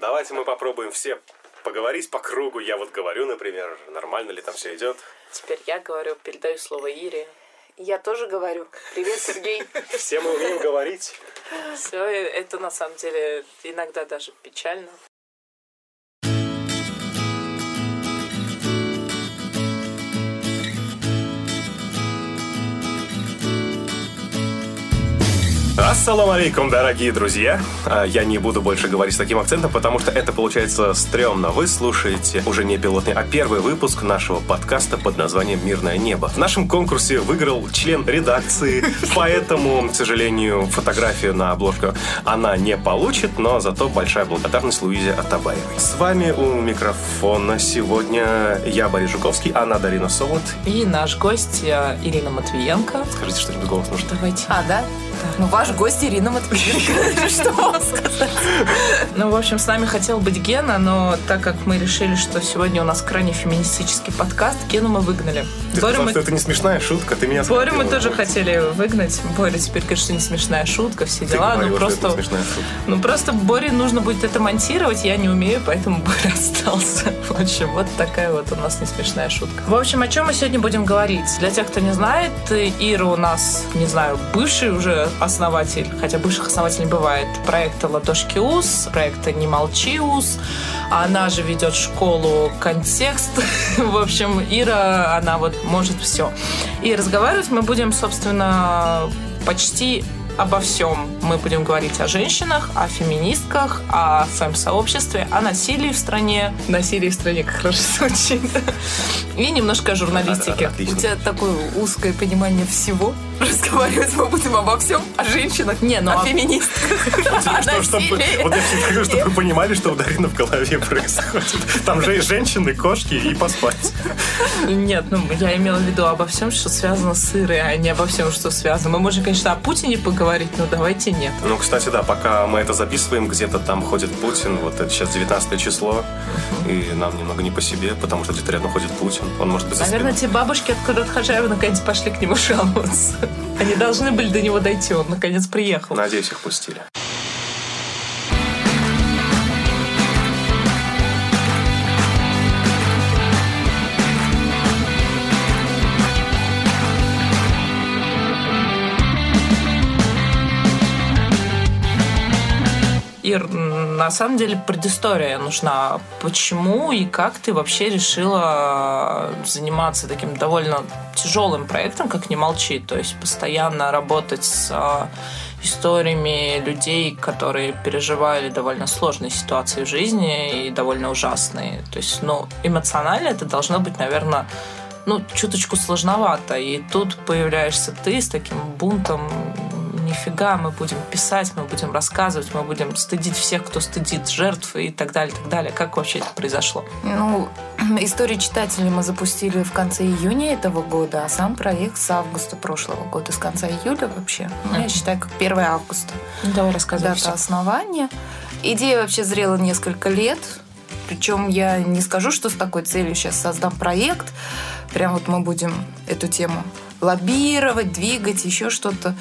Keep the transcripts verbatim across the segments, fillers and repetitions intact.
Давайте мы попробуем все поговорить по кругу. Я вот говорю, например, нормально ли там все идет. Теперь я говорю, передаю слово Ире. Я тоже говорю. Привет, Сергей. Все мы умеем говорить. Все, это на самом деле иногда даже печально. Ассаламу алейкум, дорогие друзья. Я не буду больше говорить с таким акцентом, потому что это получается стрёмно. Вы слушаете уже не пилотный, а первый выпуск нашего подкаста под названием «Мирное небо». В нашем конкурсе выиграл член редакции, поэтому, к сожалению, фотографию на обложку она не получит, но зато большая благодарность Луизе Атабаевой. С вами у микрофона сегодня я, Борис Жуковский, она Дарина Солод. И наш гость Ирина Матвиенко. Скажите что-нибудь голосом. Давайте. А, да? Ну, ваш гость Ирина Матвиенко. Что вам сказать? Ну, в общем, с нами хотел быть Гена, но так как мы решили, что сегодня у нас крайне феминистический подкаст, Гену мы выгнали. Ты сказал, что это не смешная шутка, ты меня спросила. Борю мы тоже хотели выгнать. Боря теперь, конечно, не смешная шутка, все дела. Ну, просто... Ну, просто Боре нужно будет это монтировать, я не умею, поэтому Боря остался. В общем, вот такая вот у нас не смешная шутка. В общем, о чем мы сегодня будем говорить? Для тех, кто не знает, Ира у нас, не знаю, бывший уже основатель, хотя бывших основателей бывает, проекта «Ладошки УС», проекта «Не молчи УС». Она же ведет школу «Контекст». В общем, Ира, она вот может все. И разговаривать мы будем, собственно, почти обо всем. Мы будем говорить о женщинах, о феминистках, о фэм-сообществе, о насилии в стране. Насилие в стране как хорошо звучит. И немножко о журналистике. У тебя такое узкое понимание всего. Разговаривать мы будем обо всем. О женщинах, не, ну, о, о феминистках. Вот я всегда говорю, чтобы вы понимали, что у Дарины в голове происходит. Там же и женщины, кошки, и поспать. Нет, ну я имела в виду обо всем, что связано с Ирой, а не обо всем, что связано. Мы можем, конечно, о Путине поговорить, но давайте нет. Ну, кстати, да, пока мы это записываем, где-то там ходит Путин, вот это сейчас девятнадцатое число, uh-huh. и нам немного не по себе, потому что где-то рядом ходит Путин, он может быть... Наверное, те бабушки от Курат-Хаджаева наконец пошли к нему жаловаться. Они должны были до него дойти, он наконец приехал. Надеюсь, их пустили. Ир, на самом деле предыстория нужна. Почему и как ты вообще решила заниматься таким довольно тяжелым проектом, как «Не молчи», то есть постоянно работать с историями людей, которые переживали довольно сложные ситуации в жизни и довольно ужасные. То есть, ну, эмоционально это должно быть, наверное, ну, чуточку сложновато. И тут появляешься ты с таким бунтом. Нифига, мы будем писать, мы будем рассказывать, мы будем стыдить всех, кто стыдит жертв и так далее, так далее. Как вообще это произошло? Ну, историю читателей мы запустили в конце июня этого года, а сам проект с августа прошлого года, с конца июля вообще. Mm-hmm. Я считаю, как первое августа. Ну, давай рассказывай. Дата основания. Идея вообще зрела несколько лет. Причем я не скажу, что с такой целью сейчас создам проект. Прям вот мы будем эту тему лоббировать, двигать, еще что-то.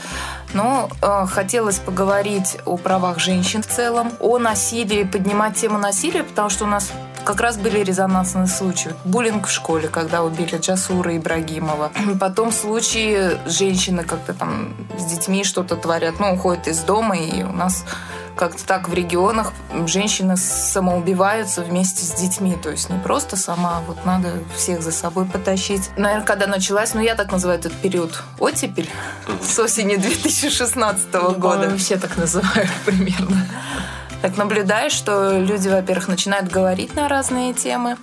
Но э, хотелось поговорить о правах женщин в целом, о насилии, поднимать тему насилия, потому что у нас как раз были резонансные случаи. Буллинг в школе, когда убили Джасура Ибрагимова. Потом случаи женщины как-то там с детьми что-то творят, ну, уходят из дома, и у нас как-то так в регионах женщины самоубиваются вместе с детьми. То есть не просто сама, вот надо всех за собой потащить. Наверное, когда началась, ну, я так называю этот период оттепель, с осени две тысячи шестнадцатого года. Ну, все так называют примерно. Так наблюдаешь, что люди, во-первых, начинают говорить на разные темы.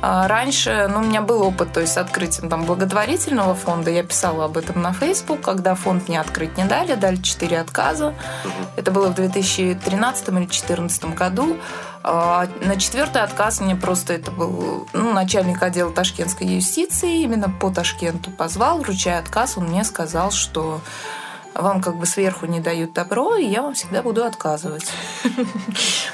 Раньше, ну, у меня был опыт, то есть с открытием там благотворительного фонда. Я писала об этом на Facebook, когда фонд мне открыть не дали, дали четыре отказа. Это было в две тысячи тринадцатом или две тысячи четырнадцатом году. На четвертый отказ мне просто это был, ну, начальник отдела ташкентской юстиции, именно по Ташкенту позвал, вручая отказ, он мне сказал, что вам как бы сверху не дают добро, и я вам всегда буду отказывать.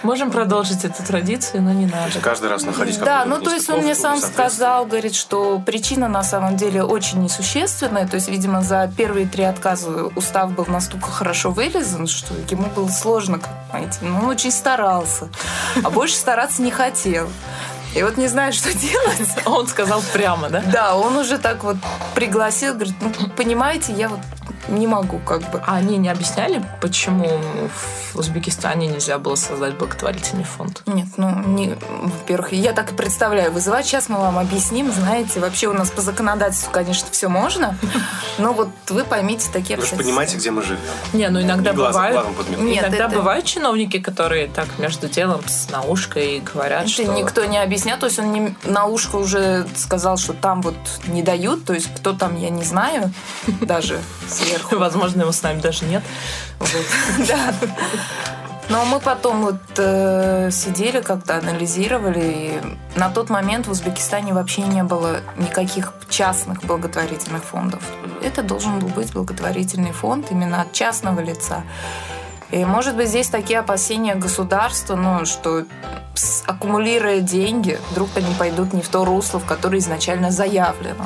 Можем продолжить эту традицию, но не надо. Каждый раз находить какую-то. Да, ну то есть он мне сам сказал, говорит, что причина на самом деле очень несущественная, то есть, видимо, за первые три отказа устав был настолько хорошо вырезан, что ему было сложно найти. Ну, он очень старался, а больше стараться не хотел. И вот не знаю, что делать. Он сказал прямо, да? Да, он уже так вот пригласил, говорит, ну, понимаете, я вот не могу как бы. А они не объясняли, почему в Узбекистане нельзя было создать благотворительный фонд? Нет, ну, не, во-первых, я так и представляю вызывать. Сейчас мы вам объясним, знаете, вообще у нас по законодательству, конечно, все можно, но вот вы поймите такие обстоятельства. Вы же понимаете, где мы живем. Не, ну иногда бывают... Нет, иногда бывают чиновники, которые так между делом с наушкой говорят, что... Это никто не объяснял, то есть он не, на ушко уже сказал, что там вот не дают, то есть кто там, я не знаю, даже... Возможно, его с нами даже нет. Вот. Да. Но мы потом вот э, сидели, как-то анализировали. И на тот момент в Узбекистане вообще не было никаких частных благотворительных фондов. Это должен был быть благотворительный фонд именно от частного лица. И, может быть, здесь такие опасения государства, ну, что аккумулируя деньги, вдруг они пойдут не в то русло, в которое изначально заявлено.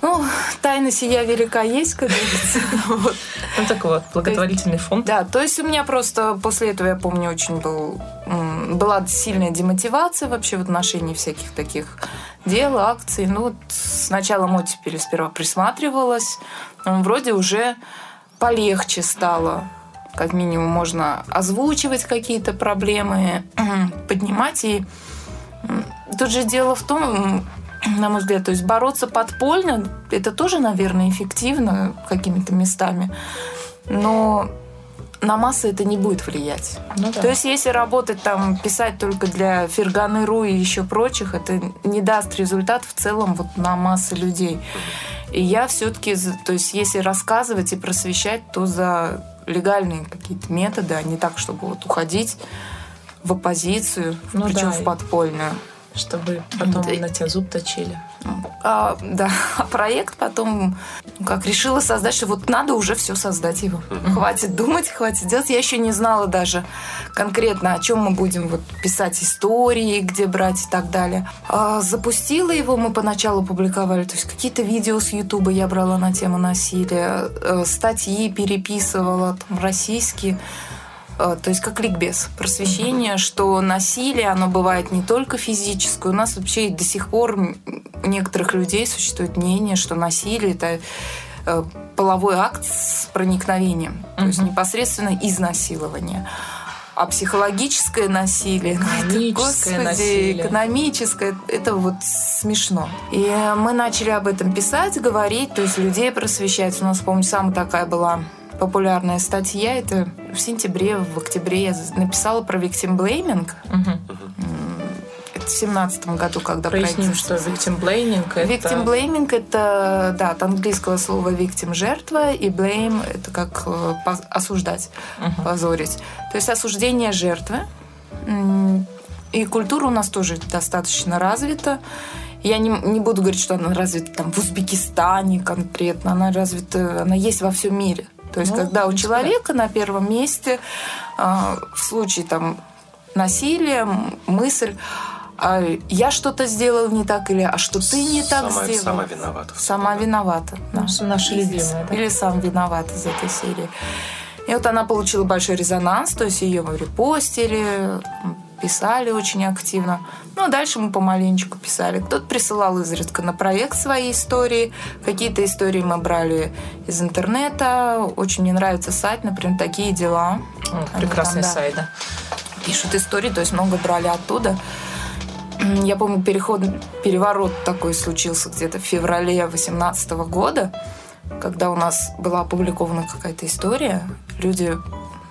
Ну, тайна сия велика есть, как говорится. Вот. Ну, так вот, благотворительный фонд. Да, то есть у меня просто после этого, я помню, очень был, была сильная демотивация вообще в отношении всяких таких дел, акций. Ну, вот сначала Мотипель сперва присматривалась, вроде уже полегче стало. Как минимум можно озвучивать какие-то проблемы, поднимать. И тут же дело в том... На мой взгляд, то есть бороться подпольно, это тоже, наверное, эффективно какими-то местами, но на массы это не будет влиять. Ну, да. То есть если работать там, писать только для Ферганы точка ру и еще прочих, это не даст результат в целом вот на массы людей. И я все-таки, то есть если рассказывать и просвещать, то за легальные какие-то методы, а не так, чтобы вот уходить в оппозицию, ну, причем да. в подпольную. Чтобы потом да. на тебя зуб точили. А, да, а проект потом как решила создать, что вот надо уже все создать его. Mm-hmm. Хватит думать, хватит делать. Я еще не знала даже конкретно, о чем мы будем вот писать истории, где брать и так далее. А, запустила его, мы поначалу публиковали, то есть какие-то видео с Ютуба я брала на тему насилия, статьи переписывала, там, российские. То есть как ликбез, просвещение, mm-hmm. что насилие, оно бывает не только физическое. У нас вообще до сих пор у некоторых людей существует мнение, что насилие – это половой акт с проникновением, mm-hmm. то есть непосредственно изнасилование. А психологическое насилие, экономическое, это, господи, насилие. экономическое, это вот смешно. И мы начали об этом писать, говорить, то есть людей просвещать. У нас, помню, самая такая была... популярная статья, это в сентябре, в октябре я написала про виктимблейминг. Это в семнадцатом году, когда проясним, что виктимблейминг это... Виктимблейминг это, да, от английского слова victim – жертва, и blame – это как осуждать, uh-huh. позорить. То есть осуждение жертвы. И культура у нас тоже достаточно развита. Я не, не буду говорить, что она развита там, в Узбекистане конкретно, она развита, она есть во всем мире. То есть, ну, когда у человека на первом месте э, в случае там, насилия, мысль, э, я что-то сделал не так, или а что ты не так сама, сделал. Сама виновата. Сама виновата. Да. Наша, наша любимая. Да? Или сам виноват из этой серии. И вот она получила большой резонанс, то есть ее репостили, писали очень активно. Ну, а дальше мы помаленечку писали. Кто-то присылал изредка на проект свои истории. Какие-то истории мы брали из интернета. Очень мне нравится сайт, например, «Такие дела». О, прекрасный там, да, сайт, да. Пишут истории, то есть много брали оттуда. Я помню, переход, переворот такой случился где-то в феврале две тысячи восемнадцатого года, когда у нас была опубликована какая-то история. Люди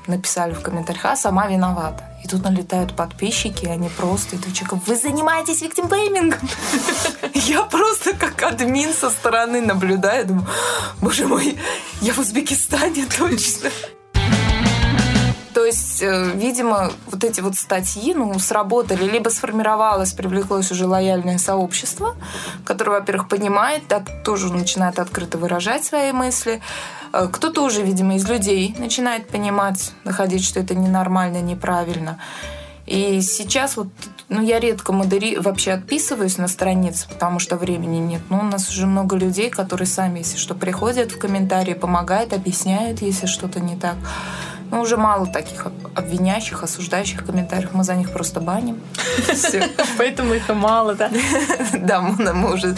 написали в комментариях, а сама виновата. И тут налетают подписчики, и они просто... И человек, вы занимаетесь виктимблеймингом? Я просто как админ со стороны наблюдаю, думаю, боже мой, я в Узбекистане точно. То есть, видимо, вот эти вот статьи, ну, сработали. Либо сформировалось, привлеклось уже лояльное сообщество, которое, во-первых, понимает, да, тоже начинает открыто выражать свои мысли. Кто-то уже, видимо, из людей начинает понимать, находить, что это ненормально, неправильно. И сейчас вот, ну, я редко модери... вообще отписываюсь на странице, потому что времени нет. Но у нас уже много людей, которые сами, если что, приходят в комментарии, помогают, объясняют, если что-то не так. Ну, уже мало таких обвиняющих, осуждающих комментариев. Мы за них просто баним. Поэтому их и мало, да? Да, мы уже...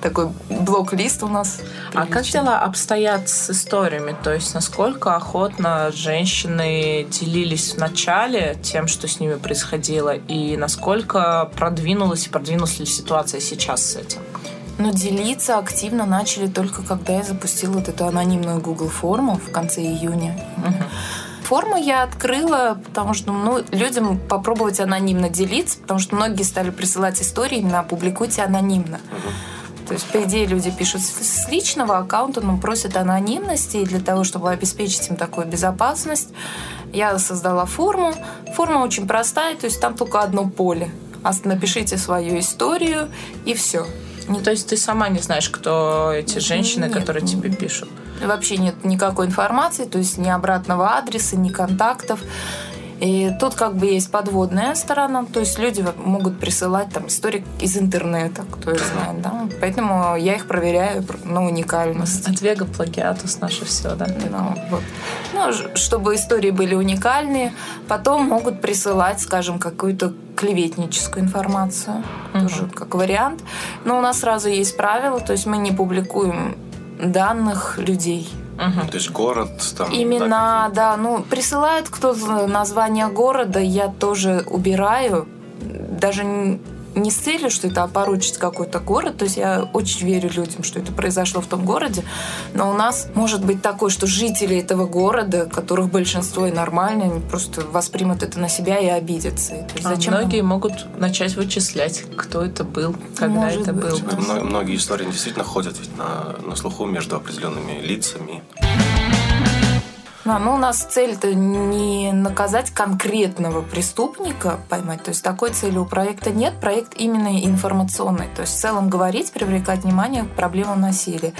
Такой блок-лист у нас. А как дела обстоят с историями? То есть насколько охотно женщины делились в начале тем, что с ними происходило, и насколько продвинулась и продвинулась ли ситуация сейчас с этим? Но делиться активно начали только когда я запустила вот эту анонимную Google форму в конце июня. Угу. Форму я открыла, потому что, ну, людям попробовать анонимно делиться, потому что многие стали присылать истории именно «опубликуйте анонимно». Угу. То есть, по идее, люди пишут с личного аккаунта, но просят анонимности, и для того, чтобы обеспечить им такую безопасность, я создала форму. Форма очень простая, то есть там только одно поле. Напишите свою историю, и все. Ну, то есть ты сама не знаешь, кто эти женщины, нет, которые нет, тебе пишут? Вообще нет никакой информации, то есть ни обратного адреса, ни контактов. И тут как бы есть подводная сторона, то есть люди могут присылать там истории из интернета, кто их знает, да. Поэтому я их проверяю на уникальность. От вега плагиатус наше все, да? Ну, вот. Ну, чтобы истории были уникальные, потом могут присылать, скажем, какую-то клеветническую информацию, угу. Тоже как вариант. Но у нас сразу есть правило, то есть мы не публикуем данных людей. Угу. То есть город там... Имена, так. Да. Ну, присылает кто-то название города, я тоже убираю. Даже не с целью, что это опорочить какой-то город. То есть я очень верю людям, что это произошло в том городе. Но у нас может быть такое, что жители этого города, которых большинство и нормально, они просто воспримут это на себя и обидятся. И, то есть, а зачем многие нам... могут начать вычислять, кто это был, когда может это быть. Был. Мно- многие истории действительно ходят ведь на, на слуху между определенными лицами. Да, ну, у нас цель-то не наказать конкретного преступника, поймать. То есть такой цели у проекта нет. Проект именно информационный. То есть в целом говорить, привлекать внимание к проблемам насилия.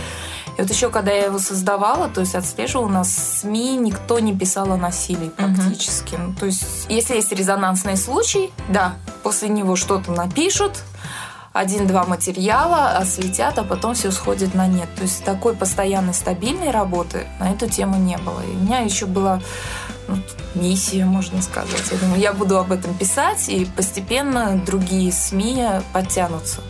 И вот еще когда я его создавала, то есть отслеживала, у нас в СМИ никто не писал о насилии практически. Угу. Ну, то есть если есть резонансный случай, да, после него что-то напишут, один-два материала осветят, а потом все сходит на нет. То есть такой постоянной, стабильной работы на эту тему не было. И у меня еще была, ну, миссия, можно сказать. Я думаю, я буду об этом писать, и постепенно другие СМИ подтянутся.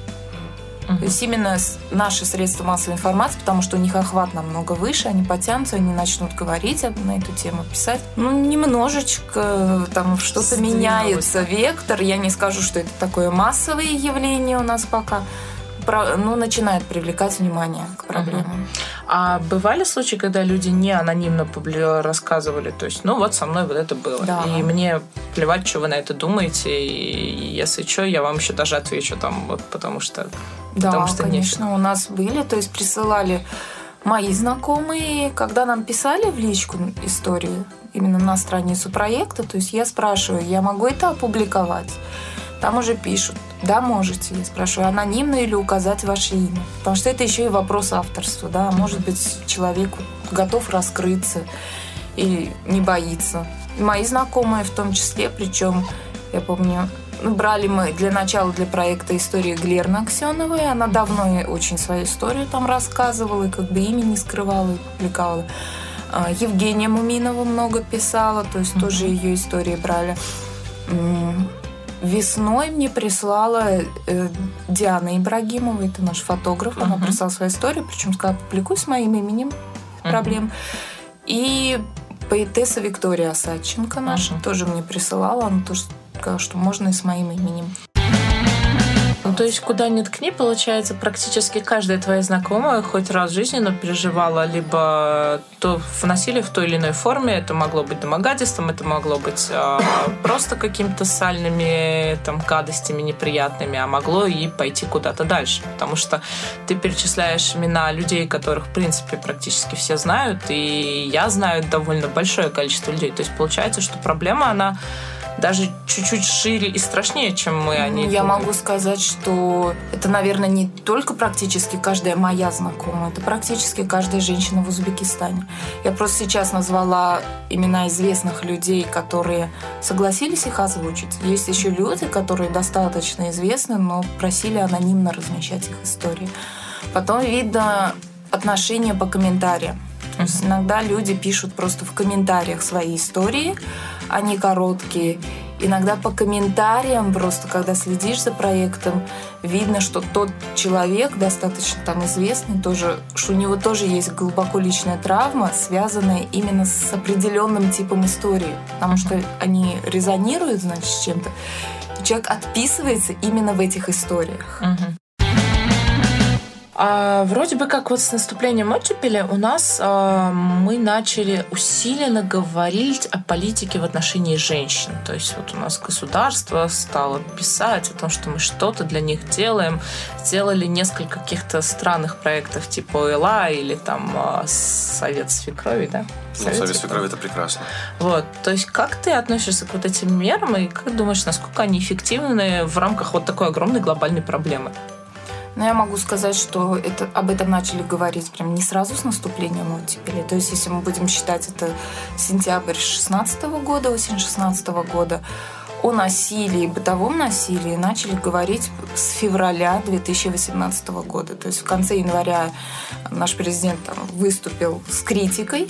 Uh-huh. То есть именно наши средства массовой информации, потому что у них охват намного выше, они потянутся, они начнут говорить на эту тему, писать. Ну, немножечко там что-то Сдвинулось. Меняется вектор. Я не скажу, что это такое массовое явление у нас пока. Про, ну, начинает привлекать внимание к проблемам. Uh-huh. А бывали случаи, когда люди не анонимно рассказывали, то есть, ну, вот со мной вот это было, да. И мне плевать, что вы на это думаете, и если что, я вам еще даже отвечу там, вот, потому что да, потому что конечно, нечего. У нас были, то есть присылали мои знакомые, когда нам писали в личку историю, именно на страницу проекта, то есть я спрашиваю, я могу это опубликовать? Там уже пишут. Да, можете, я спрашиваю, анонимно или указать ваше имя? Потому что это еще и вопрос авторства, да. Может быть, человек готов раскрыться или не боится. И мои знакомые в том числе, причем, я помню, брали мы для начала для проекта истории Глерны Аксеновой. Она давно очень свою историю там рассказывала, и как бы имя не скрывала и публиковала. Евгения Муминова много писала, то есть mm-hmm. тоже ее истории брали. Весной мне прислала э, Диана Ибрагимова, это наш фотограф, uh-huh. она прислала свою историю, причем сказала, публикуй с моим именем, uh-huh. проблем. И поэтесса Виктория Осадченко наша uh-huh. тоже мне присылала, она тоже сказала, что можно и с моим именем. Ну, то есть, куда ни ткни, получается, практически каждая твоя знакомая хоть раз в жизни, но переживала либо то насилие в той или иной форме. Это могло быть домогательством, это могло быть а, просто какими-то сальными там, гадостями неприятными, а могло и пойти куда-то дальше. Потому что ты перечисляешь имена людей, которых, в принципе, практически все знают, и я знаю довольно большое количество людей. То есть, получается, что проблема, она даже чуть-чуть шире и страшнее, чем мы о ней думаем. Я могу сказать, что это, наверное, не только практически каждая моя знакомая, это практически каждая женщина в Узбекистане. Я просто сейчас назвала имена известных людей, которые согласились их озвучить. Есть еще люди, которые достаточно известны, но просили анонимно размещать их истории. Потом видно отношение по комментариям. То есть иногда люди пишут просто в комментариях свои истории, они короткие. Иногда по комментариям, просто когда следишь за проектом, видно, что тот человек, достаточно там известный, тоже, что у него тоже есть глубоко личная травма, связанная именно с определенным типом истории. Потому что они резонируют, значит, с чем-то. Человек отписывается именно в этих историях. Угу. А вроде бы как вот с наступлением оттепели у нас а, мы начали усиленно говорить о политике в отношении женщин. То есть вот у нас государство стало писать о том, что мы что-то для них делаем. Сделали несколько каких-то странных проектов типа ОЛА или там Совет свекрови, да? Совет, ну, Совет свекрови — это прекрасно. Вот. То есть как ты относишься к вот этим мерам и как думаешь, насколько они эффективны в рамках вот такой огромной глобальной проблемы? Но я могу сказать, что это, об этом начали говорить прям не сразу с наступлением оттепели. То есть, если мы будем считать, это сентябрь шестнадцатого года, осень шестнадцатого года, о насилии, бытовом насилии начали говорить с февраля две тысячи восемнадцатого года. То есть, в конце января наш президент там выступил с критикой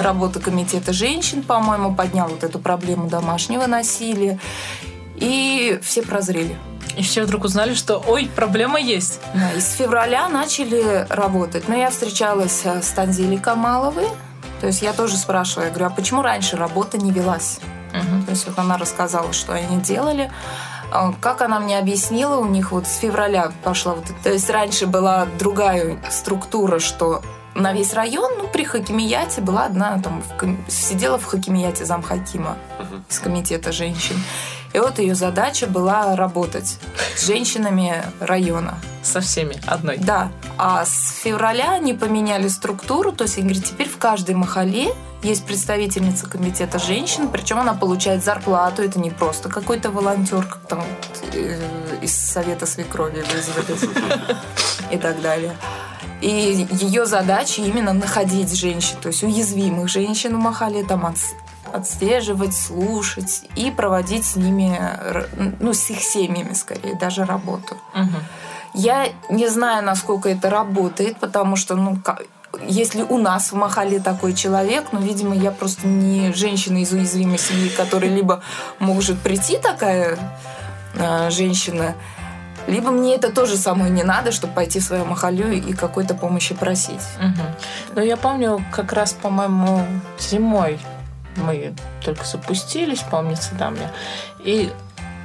работы комитета женщин, по-моему, поднял вот эту проблему домашнего насилия, и все прозрели. И все вдруг узнали, что, ой, проблема есть. Да, и с февраля начали работать. Но я встречалась с Танзилой Камаловой. То есть я тоже спрашивала, я говорю, а почему раньше работа не велась? Угу. То есть вот она рассказала, что они делали. Как она мне объяснила, у них вот с февраля пошла... Вот, то есть раньше была другая структура, что на весь район, ну, при хакимияте была одна, там, в, сидела в хакимияте замхакима угу. с комитета женщин. И вот ее задача была работать с женщинами района. Со всеми одной. Да. А с февраля они поменяли структуру. То есть, они говорят, теперь в каждой махале есть представительница комитета женщин, причем она получает зарплату. Это не просто какой-то волонтер, как там из Совета свекрови вызвали и так далее. И ее задача именно находить женщин, то есть уязвимых женщин в махале, там от отслеживать, слушать и проводить с ними, ну, с их семьями, скорее, даже работу. Угу. Я не знаю, насколько это работает, потому что, ну, если у нас в махале такой человек, ну, видимо, я просто не женщина из уязвимой семьи, которая либо может прийти такая э, женщина, либо мне это тоже самое не надо, чтобы пойти в свою махалю и какой-то помощи просить. Угу. Ну, я помню, как раз, по-моему, зимой мы только запустились, помнится, да, мне. И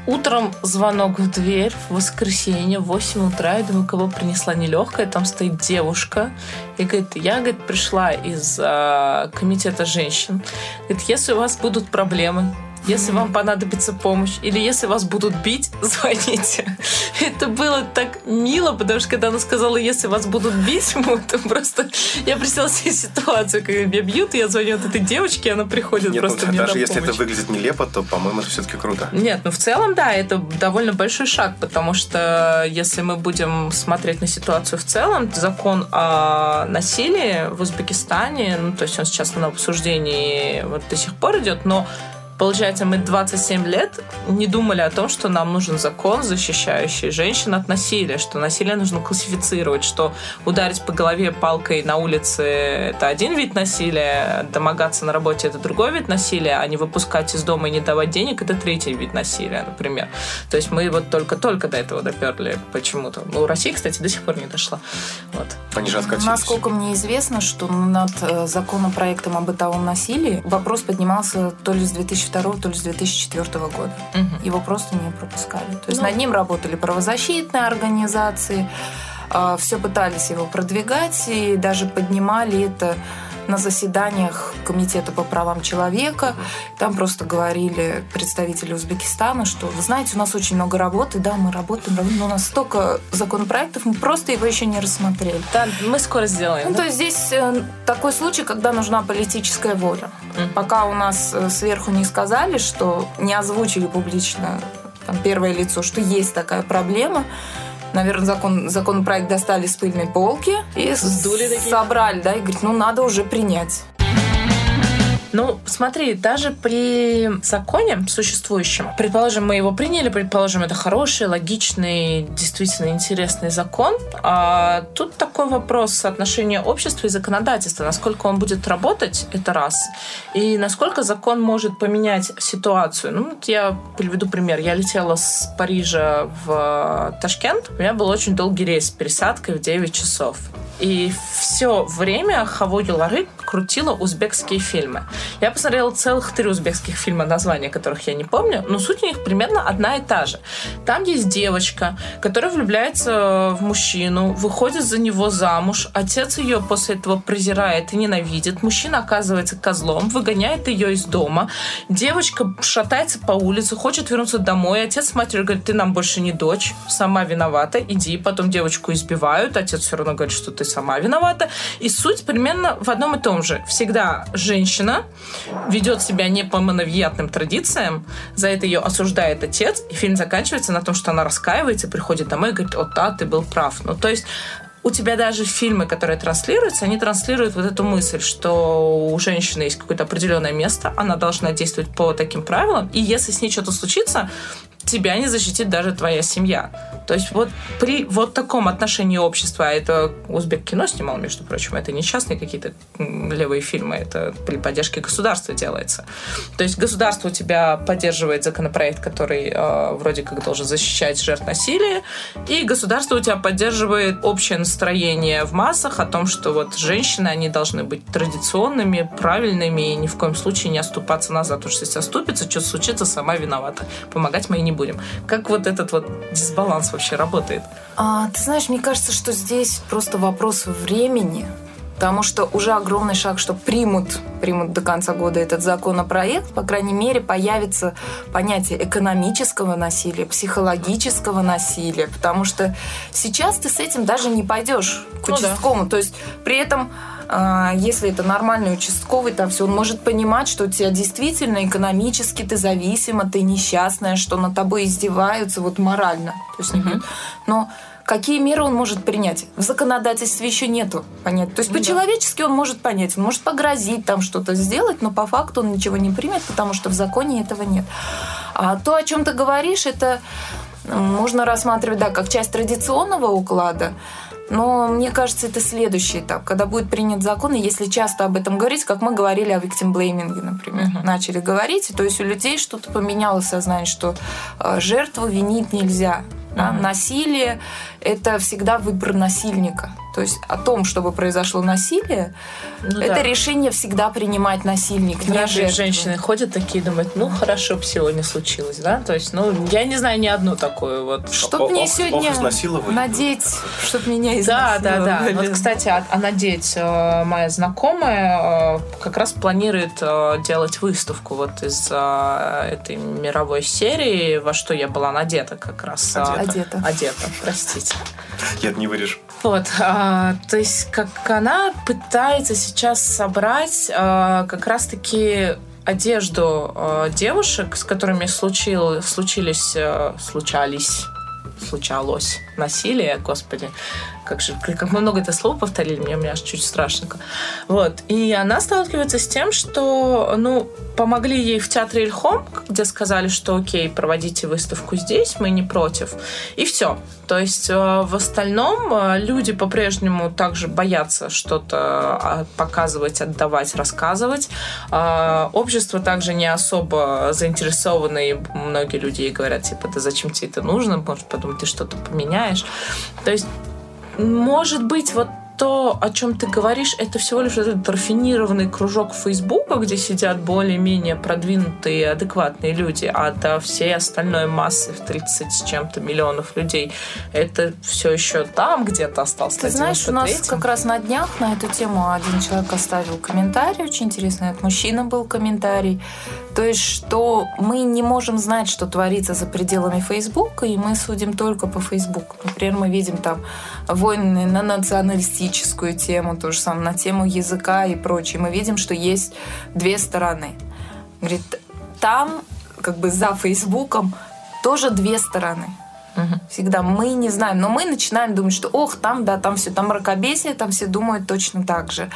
утром звонок в дверь в воскресенье в восемь утра. Я думаю, кого принесла нелегкая. Там стоит девушка. И говорит, я, говорит, пришла из э, комитета женщин. Говорит, если у вас будут проблемы, если вам понадобится помощь, или если вас будут бить, звоните. Это было так мило, потому что когда она сказала, если вас будут бить, то просто я представила себе ситуацию, когда меня бьют, я звоню от этой девочки, и она приходит. Нет, просто ну, мне даже на помощь. Если это выглядит нелепо, то, по-моему, это все-таки круто. Нет, ну в целом, да, это довольно большой шаг, потому что если мы будем смотреть на ситуацию в целом, закон о насилии в Узбекистане, ну то есть он сейчас на обсуждении вот до сих пор идет, но получается, мы двадцать семь лет не думали о том, что нам нужен закон, защищающий женщин от насилия, что насилие нужно классифицировать, что ударить по голове палкой на улице – это один вид насилия, домогаться на работе – это другой вид насилия, а не выпускать из дома и не давать денег – это третий вид насилия, например. То есть мы вот только-только до этого доперли почему-то. Ну, Россия, кстати, до сих пор не дошла. Вот. Они же откатились. Насколько мне известно, что над законопроектом о бытовом насилии вопрос поднимался то ли с две тысячи две тысячи второго, то ли с две тысячи четвёртого года. Угу. Его просто не пропускали. То есть ну. над ним работали правозащитные организации, э, все пытались его продвигать и даже поднимали это на заседаниях Комитета по правам человека. Там просто говорили представители Узбекистана, что, вы знаете, у нас очень много работы, да, мы работаем, но у нас столько законопроектов, мы просто его еще не рассмотрели. Да, мы скоро сделаем. Ну, да? То есть здесь такой случай, когда нужна политическая воля. Mm-hmm. Пока у нас сверху не сказали, что не озвучили публично там, первое лицо, что есть такая проблема, наверное, закон, законопроект достали с пыльной полки и сдули такие. Собрали, да, и говорит, ну, надо уже принять. Ну, смотри, даже при законе существующем, предположим, мы его приняли, предположим, это хороший, логичный, действительно интересный закон, а тут такой вопрос соотношения общества и законодательства, насколько он будет работать, это раз, и насколько закон может поменять ситуацию. Ну, вот я приведу пример. Я летела с Парижа в Ташкент, у меня был очень долгий рейс с пересадкой в девять часов, и все время Хавоги-Лары крутила узбекские фильмы. Я посмотрела целых три узбекских фильма, названия которых я не помню, но суть у них примерно одна и та же. Там есть девочка, которая влюбляется в мужчину, выходит за него замуж, отец ее после этого презирает и ненавидит, мужчина оказывается козлом, выгоняет ее из дома, девочка шатается по улице, хочет вернуться домой, отец с матерью говорит, ты нам больше не дочь, сама виновата, иди, потом девочку избивают, отец все равно говорит, что ты сама виновата, и суть примерно в одном и том же. Всегда женщина ведет себя не по мановиятным традициям, за это ее осуждает отец, и фильм заканчивается на том, что она раскаивается, приходит домой и говорит, о, да, ты был прав. Ну, то есть у тебя даже фильмы, которые транслируются, они транслируют вот эту мысль, что у женщины есть какое-то определенное место, она должна действовать по таким правилам, и если с ней что-то случится, тебя не защитит даже твоя семья. То есть вот при вот таком отношении общества, а это узбек кино снимал, между прочим, это не частные какие-то левые фильмы, это при поддержке государства делается. То есть государство у тебя поддерживает законопроект, который э, вроде как должен защищать жертв насилия, и государство у тебя поддерживает общее настроение в массах о том, что вот женщины, они должны быть традиционными, правильными, и ни в коем случае не оступаться назад, потому что если оступится, что-то случится, сама виновата. Помогать мы и не будем. Как вот этот вот дисбаланс вообще работает? А, ты знаешь, мне кажется, что здесь просто вопрос времени, потому что уже огромный шаг, что примут, примут до конца года этот законопроект, по крайней мере, появится понятие экономического насилия, психологического насилия, потому что сейчас ты с этим даже не пойдешь к участковому. Ну, да. То есть при этом если это нормальный участковый, там все, он может понимать, что у тебя действительно экономически ты зависима, ты несчастная, что над тобой издеваются вот морально. То есть, mm-hmm. Но какие меры он может принять? В законодательстве еще нету понятия. То есть, ну, по-человечески да. он может понять, он может погрозить, там что-то сделать, но по факту он ничего не примет, потому что в законе этого нет. А то, о чем ты говоришь, это можно рассматривать, да, как часть традиционного уклада. Но мне кажется, это следующий этап, когда будет принят закон, и если часто об этом говорить, как мы говорили о виктимблейминге, например, uh-huh. начали говорить, то есть у людей что-то поменялось в сознании, что жертву винить нельзя. Uh-huh. Да? Насилие – это всегда выбор насильника. То есть о том, чтобы произошло насилие, ну, это да. решение всегда принимать насильник, не жертва. Женщины ходят такие, думают, ну, хорошо бы сегодня случилось, да? То есть, ну, я не знаю ни одну такую вот... Чтоб мне сегодня надеть, чтоб меня изнасиловали. Да, да, да. Вот, кстати, а, а надеть моя знакомая как раз планирует делать выставку вот из этой мировой серии, во что я была надета как раз. Одета. Одета, Одета простите. Я это не вырежу. Вот, а, то есть как она пытается сейчас собрать а, как раз-таки одежду а, девушек, с которыми случил, случились, а, случались, случалось насилие, господи, как же, как мы много это слово повторили, мне, мне аж чуть страшненько. Вот, и она сталкивается с тем, что, ну, помогли ей в театре Ильхом, где сказали, что окей, проводите выставку здесь, мы не против, и все. То есть в остальном люди по-прежнему также боятся что-то показывать, отдавать, рассказывать. Общество также не особо заинтересовано, и многие люди говорят, типа, да зачем тебе это нужно, может, потом ты что-то поменяешь. То есть, может быть, вот то, о чем ты говоришь, это всего лишь этот рафинированный кружок Фейсбука, где сидят более-менее продвинутые, адекватные люди, а до всей остальной массы в тридцать с чем-то миллионов людей это все еще там где-то осталось. Ты знаешь, у нас как раз на днях на эту тему один человек оставил комментарий, очень интересный, от мужчины был комментарий, то есть, что мы не можем знать, что творится за пределами Фейсбука, и мы судим только по Фейсбуку. Например, мы видим там войны на националистическую тему, то же самое, на тему языка и прочее. Мы видим, что есть две стороны. Говорит, там, как бы за Фейсбуком, тоже две стороны. Угу. Всегда мы не знаем, но мы начинаем думать, что ох, там, да, там все, там мракобесие, там все думают точно так же.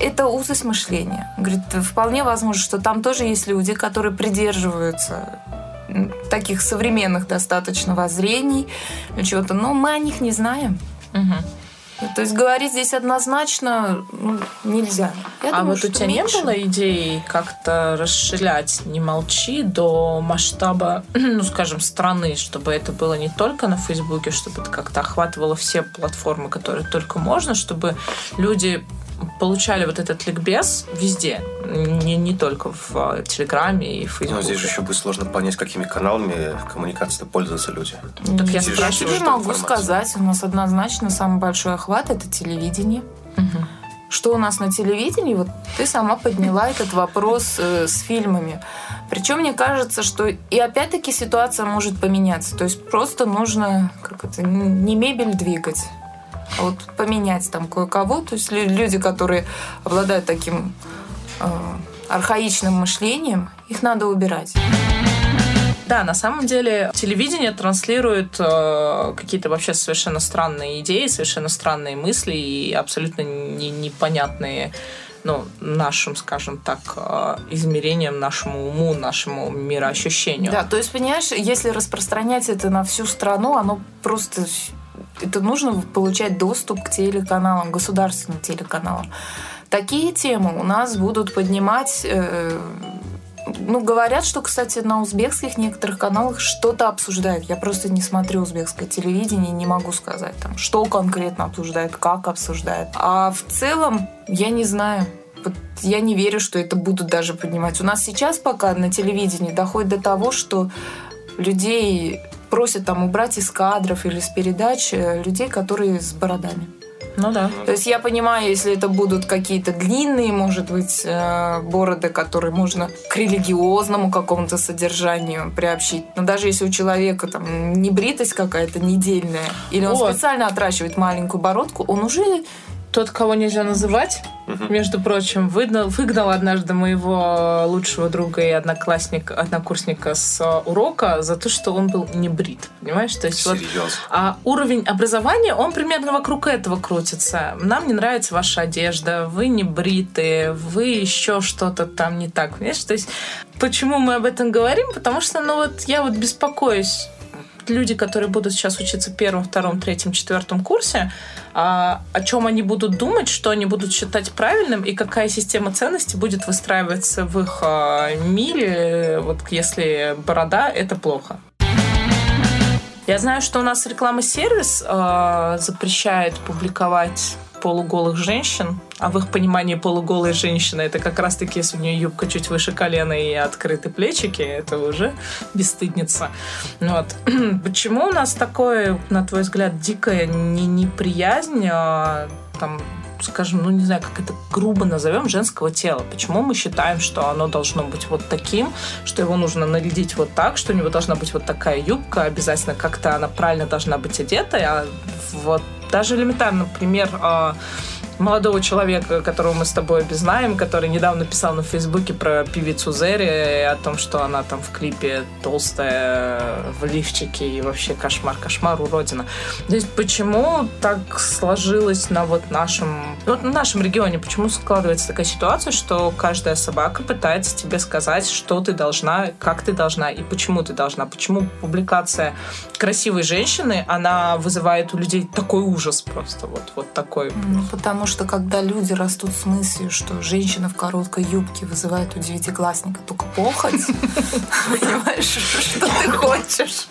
Это узость мышления. Говорит, вполне возможно, что там тоже есть люди, которые придерживаются таких современных достаточно воззрений, чего-то, но мы о них не знаем. Угу. То есть говорить здесь однозначно ну, нельзя. Я а думаю, вот у тебя меньше. Не было идеи как-то расширять «Не молчи» до масштаба, ну, скажем, страны, чтобы это было не только на Фейсбуке, чтобы это как-то охватывало все платформы, которые только можно, чтобы люди получали вот этот ликбез везде, не, не только в Телеграме и в Фейсбуке. Но здесь же еще будет сложно понять, какими каналами коммуникации пользуются люди. Так я спрашиваю, могу сказать, у нас однозначно самый большой охват – это телевидение. Угу. Что у нас на телевидении? Вот ты сама подняла этот вопрос э, с фильмами. Причем мне кажется, что и опять-таки ситуация может поменяться. То есть просто нужно как это, не мебель двигать, а вот поменять там кое-кого. То есть люди, которые обладают таким э, архаичным мышлением, их надо убирать. Да, на самом деле телевидение транслирует э, какие-то вообще совершенно странные идеи, совершенно странные мысли и абсолютно не, непонятные ну, нашим, скажем так, э, измерениям, нашему уму, нашему мироощущению. Да, то есть, понимаешь, если распространять это на всю страну, оно просто... Это нужно получать доступ к телеканалам, государственным телеканалам. Такие темы у нас будут поднимать... Э, Ну, говорят, что, кстати, на узбекских некоторых каналах что-то обсуждают. Я просто не смотрю узбекское телевидение, не могу сказать, там, что конкретно обсуждают, как обсуждают. А в целом, я не знаю, вот я не верю, что это будут даже поднимать. У нас сейчас пока на телевидении доходит до того, что людей просят там убрать из кадров или с передач людей, которые с бородами. Ну да. То есть я понимаю, если это будут какие-то длинные, может быть, бороды, которые можно к религиозному какому-то содержанию приобщить. Но даже если у человека там небритость какая-то недельная, или он вот. специально отращивает маленькую бородку, он уже... Тот, кого нельзя называть, uh-huh. между прочим, выгнал, выгнал однажды моего лучшего друга и одноклассника, однокурсника с урока за то, что он был не брит, понимаешь? То есть вот, а уровень образования, он примерно вокруг этого крутится. Нам не нравится ваша одежда, вы не бритые, вы еще что-то там не так, понимаешь? То есть почему мы об этом говорим? Потому что, ну вот, я вот беспокоюсь. Люди, которые будут сейчас учиться в первом, втором, третьем, четвертом курсе, о чем они будут думать, что они будут считать правильным и какая система ценностей будет выстраиваться в их мире, вот если борода, это плохо. Я знаю, что у нас реклама-сервис запрещает публиковать полуголых женщин, а в их понимании полуголая женщина это как раз-таки, если у нее юбка чуть выше колена и открыты плечики, это уже бесстыдница. Вот. Почему у нас такое, на твой взгляд, дикая не- неприязнь, а, там, скажем, ну не знаю, как это грубо назовем, женского тела? Почему мы считаем, что оно должно быть вот таким, что его нужно нарядить вот так, что у него должна быть вот такая юбка, обязательно как-то она правильно должна быть одета, а вот даже элементарно пример э, молодого человека, которого мы с тобой обе знаем, который недавно писал на Фейсбуке про певицу Зери, о том, что она там в клипе толстая, в лифчике, и вообще кошмар, кошмар, уродина. То есть почему так сложилось на вот нашем, вот на нашем регионе, почему складывается такая ситуация, что каждая собака пытается тебе сказать, что ты должна, как ты должна и почему ты должна? Почему публикация красивой женщины, она вызывает у людей такой ужас просто, вот, вот такой. Ну, потому Потому что когда люди растут с мыслью, что женщина в короткой юбке вызывает у девятиклассника только похоть, понимаешь, что ты хочешь?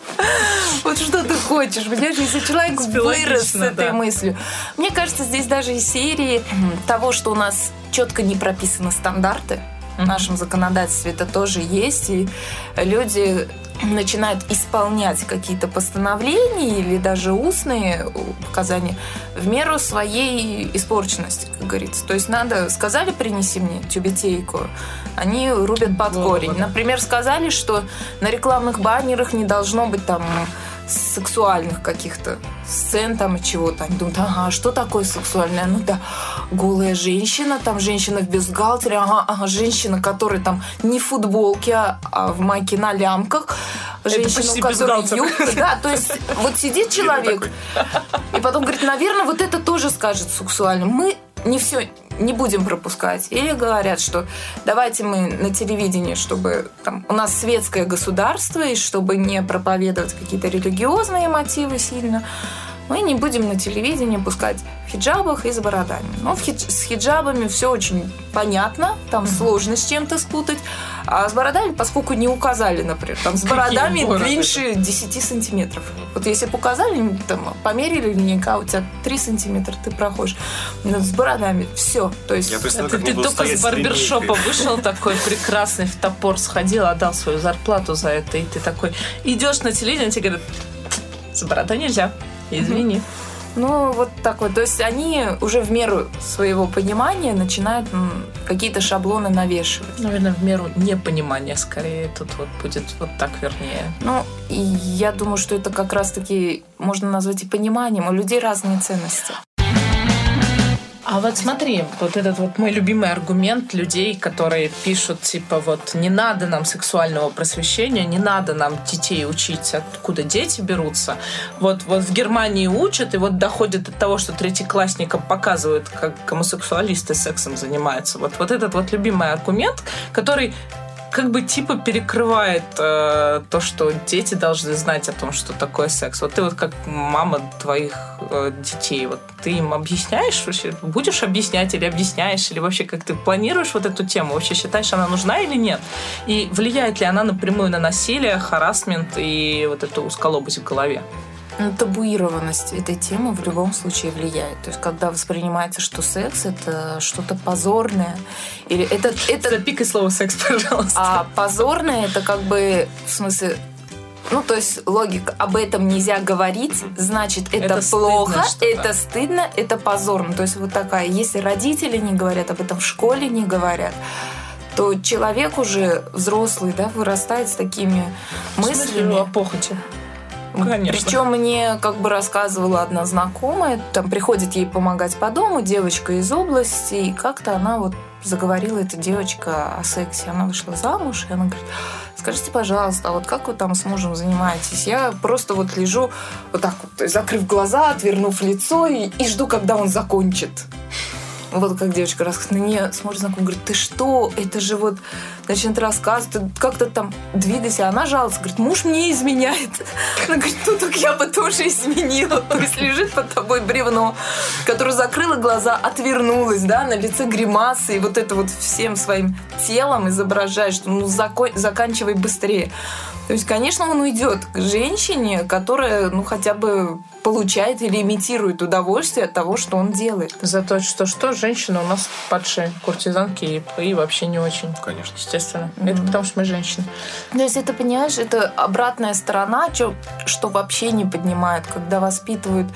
Вот что ты хочешь, понимаешь, если человек вырос с этой мыслью. Мне кажется, здесь даже из серии того, что у нас четко не прописаны стандарты, в нашем законодательстве это тоже есть, и люди начинают исполнять какие-то постановления или даже устные показания в меру своей испорченности, как говорится. То есть надо, сказали, принеси мне тюбетейку, они рубят под корень. Например, сказали, что на рекламных баннерах не должно быть там сексуальных каких-то сцен там и чего-то. Они думают, ага, что такое сексуальное? Ну да, голая женщина, там женщина в бюстгальтере, ага, ага, женщина, которая там не в футболке, а в майке на лямках. Женщина, у которой юбка. Да, то есть вот сидит человек и потом говорит, наверное, вот это тоже скажет сексуально. Мы не все не будем пропускать. Или говорят, что давайте мы на телевидении, чтобы там, у нас светское государство, и чтобы не проповедовать какие-то религиозные мотивы сильно, мы не будем на телевидении пускать в хиджабах и с бородами. Но в хидж- с хиджабами все очень понятно, там mm-hmm. сложно с чем-то спутать. А с бородами, поскольку не указали, например, там с бородами длиннее десять сантиметров. Вот если бы указали, там, померили линейка, у тебя три сантиметра, ты проходишь. Но с бородами все. То есть... Я представляю, как буду стоять с линейкой. Ты только с барбершопа вышел такой прекрасный, в топор сходил, отдал свою зарплату за это, и ты такой идешь на телевидение, тебе говорят, с бородой нельзя. Извини. Ну, вот такое. Вот. То есть они уже в меру своего понимания начинают какие-то шаблоны навешивать. Наверное, в меру непонимания скорее тут вот будет вот так, вернее. Ну, и я думаю, что это как раз-таки можно назвать и пониманием. У людей разные ценности. А вот смотри, вот этот вот мой любимый аргумент людей, которые пишут, типа, вот, не надо нам сексуального просвещения, не надо нам детей учить, откуда дети берутся. Вот, вот в Германии учат, и вот доходит от того, что третьеклассникам показывают, как гомосексуалисты сексом занимаются. Вот, вот этот вот любимый аргумент, который... как бы типа перекрывает э, то, что дети должны знать о том, что такое секс. Вот ты вот как мама твоих э, детей, вот ты им объясняешь вообще? Будешь объяснять или объясняешь? Или вообще как ты планируешь вот эту тему? Вообще считаешь, она нужна или нет? И влияет ли она напрямую на насилие, харассмент и вот эту узколобость в голове? Ну, табуированность этой темы в любом случае влияет. То есть, когда воспринимается, что секс – это что-то позорное. Или это, это... Запикай слово «секс», пожалуйста. А позорное – это как бы, в смысле, ну, то есть, логика. Об этом нельзя говорить, значит, это, это плохо, стыдно, это стыдно, это позорно. То есть, вот такая. Если родители не говорят об этом, в школе не говорят, то человек уже взрослый, да, вырастает с такими мыслями. О похоти. Конечно. Причем мне как бы рассказывала одна знакомая, там приходит ей помогать по дому, девочка из области, и как-то она вот заговорила, эта девочка, о сексе. Она вышла замуж, и она говорит, скажите, пожалуйста, а вот как вы там с мужем занимаетесь? Я просто вот лежу вот так вот, закрыв глаза, отвернув лицо и, и жду, когда он закончит. Вот как девочка рассказывает, на нее смотрит знакомый, говорит, ты что, это же вот, начинает рассказывать, как-то там двигайся, она жалуется, говорит, муж мне изменяет. Она говорит, ну так я бы тоже изменила. То есть лежит под тобой бревно, которое закрыло глаза, отвернулось, да, на лице гримасы, и вот это вот всем своим телом изображаешь, что ну закон, заканчивай быстрее. То есть, конечно, он уйдет к женщине, которая, ну, хотя бы получает или имитирует удовольствие от того, что он делает. За то, что, что женщины у нас падшие куртизанки и, и вообще не очень. Конечно. Естественно. Mm-hmm. Это потому, что мы женщины. То есть, это, понимаешь, это обратная сторона, что, что вообще не поднимают. Когда воспитывают